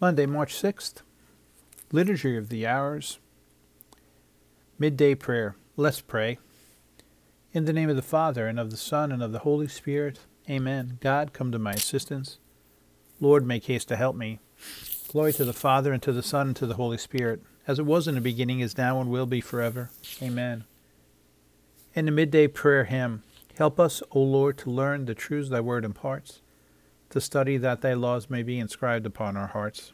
Monday, March 6th, Liturgy of the Hours, Midday Prayer. Let's pray. In the name of the Father, and of the Son, and of the Holy Spirit. Amen. God, come to my assistance. Lord, make haste to help me. Glory to the Father, and to the Son, and to the Holy Spirit, as it was in the beginning, is now, and will be forever. Amen. In the Midday Prayer Hymn, help us, O Lord, to learn the truths thy word imparts, to study that thy laws may be inscribed upon our hearts.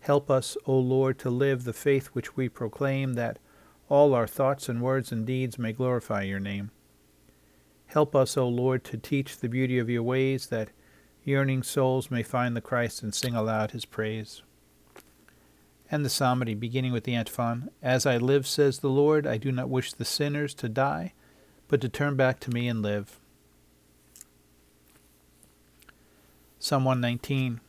Help us, O Lord, to live the faith which we proclaim, that all our thoughts and words and deeds may glorify your name. Help us, O Lord, to teach the beauty of your ways, that yearning souls may find the Christ and sing aloud his praise. And the psalmody, beginning with the antiphon, As I live, says the Lord, I do not wish the sinners to die, but to turn back to me and live. Psalm 119.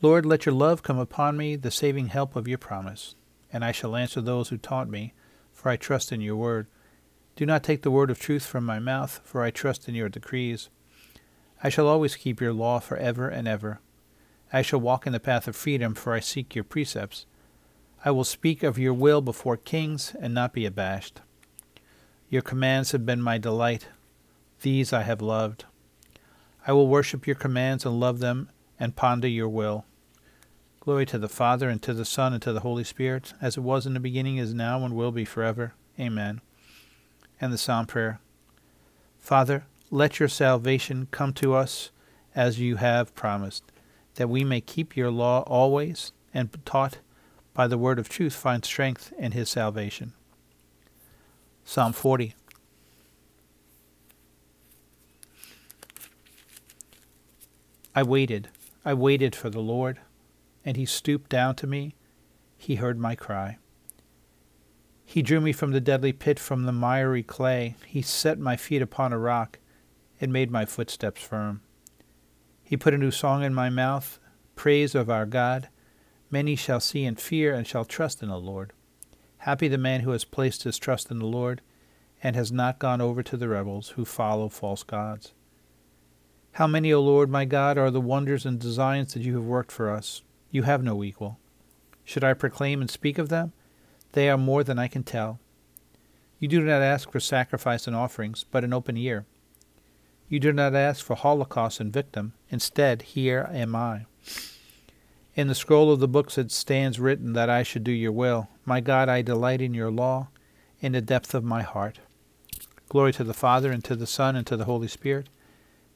Lord, let your love come upon me, the saving help of your promise, and I shall answer those who taunt me, for I trust in your word. Do not take the word of truth from my mouth, for I trust in your decrees. I shall always keep your law forever and ever. I shall walk in the path of freedom, for I seek your precepts. I will speak of your will before kings and not be abashed. Your commands have been my delight. These I have loved. I will worship your commands and love them and ponder your will. Glory to the Father, and to the Son, and to the Holy Spirit, as it was in the beginning, is now, and will be forever. Amen. And the Psalm Prayer. Father, let your salvation come to us as you have promised, that we may keep your law always, and taught by the word of truth, find strength in his salvation. Psalm 40. I waited for the Lord, and he stooped down to me. He heard my cry. He drew me from the deadly pit, from the miry clay. He set my feet upon a rock and made my footsteps firm. He put a new song in my mouth, praise of our God. Many shall see and fear and shall trust in the Lord. Happy the man who has placed his trust in the Lord and has not gone over to the rebels who follow false gods. How many, O Lord, my God, are the wonders and designs that you have worked for us? You have no equal. Should I proclaim and speak of them? They are more than I can tell. You do not ask for sacrifice and offerings, but an open ear. You do not ask for holocaust and victim. Instead, here am I. In the scroll of the books it stands written that I should do your will. My God, I delight in your law, in the depth of my heart. Glory to the Father, and to the Son, and to the Holy Spirit,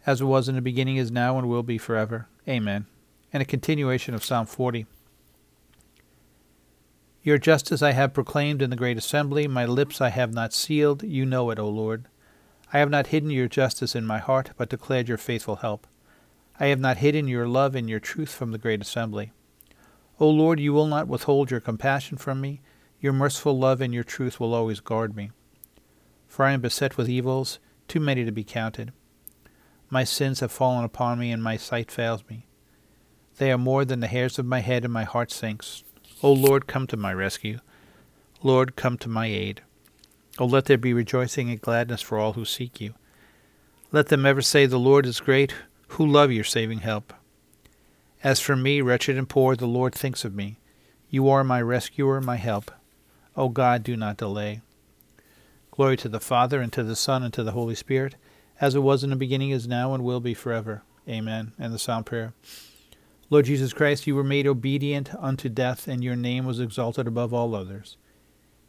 as it was in the beginning, is now, and will be forever. Amen. And a continuation of Psalm 40. Your justice I have proclaimed in the great assembly. My lips I have not sealed. You know it, O Lord. I have not hidden your justice in my heart, but declared your faithful help. I have not hidden your love and your truth from the great assembly. O Lord, you will not withhold your compassion from me. Your merciful love and your truth will always guard me. For I am beset with evils, too many to be counted. My sins have fallen upon me, and my sight fails me. They are more than the hairs of my head, and my heart sinks. O Lord, come to my rescue. Lord, come to my aid. O let there be rejoicing and gladness for all who seek you. Let them ever say, the Lord is great, who love your saving help. As for me, wretched and poor, the Lord thinks of me. You are my rescuer, my help. O God, do not delay. Glory to the Father, and to the Son, and to the Holy Spirit, as it was in the beginning, is now, and will be forever. Amen. And the Psalm Prayer. Lord Jesus Christ, you were made obedient unto death, and your name was exalted above all others.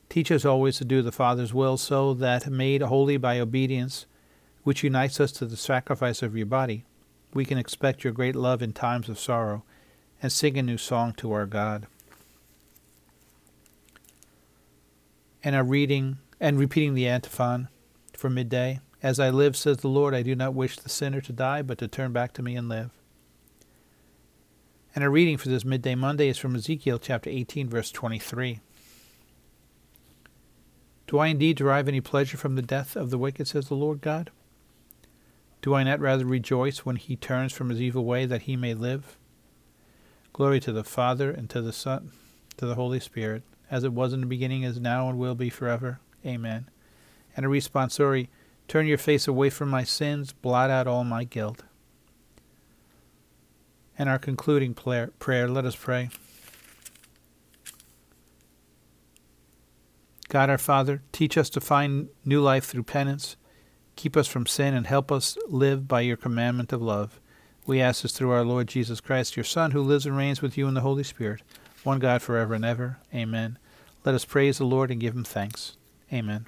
Teach us always to do the Father's will, so that, made holy by obedience, which unites us to the sacrifice of your body, we can expect your great love in times of sorrow, and sing a new song to our God. And our reading and repeating the antiphon for midday. As I live, says the Lord, I do not wish the sinner to die, but to turn back to me and live. And a reading for this midday Monday is from Ezekiel chapter 18, verse 23. Do I indeed derive any pleasure from the death of the wicked, says the Lord God? Do I not rather rejoice when he turns from his evil way, that he may live? Glory to the Father, and to the Son, to the Holy Spirit, as it was in the beginning, is now, and will be forever. Amen. And a responsorial. Turn your face away from my sins, blot out all my guilt. and our concluding prayer. Let us pray. God our Father, teach us to find new life through penance. Keep us from sin and help us live by your commandment of love. We ask this through our Lord Jesus Christ, your Son, who lives and reigns with you in the Holy Spirit, one God forever and ever. Amen. Let us praise the Lord and give him thanks. Amen.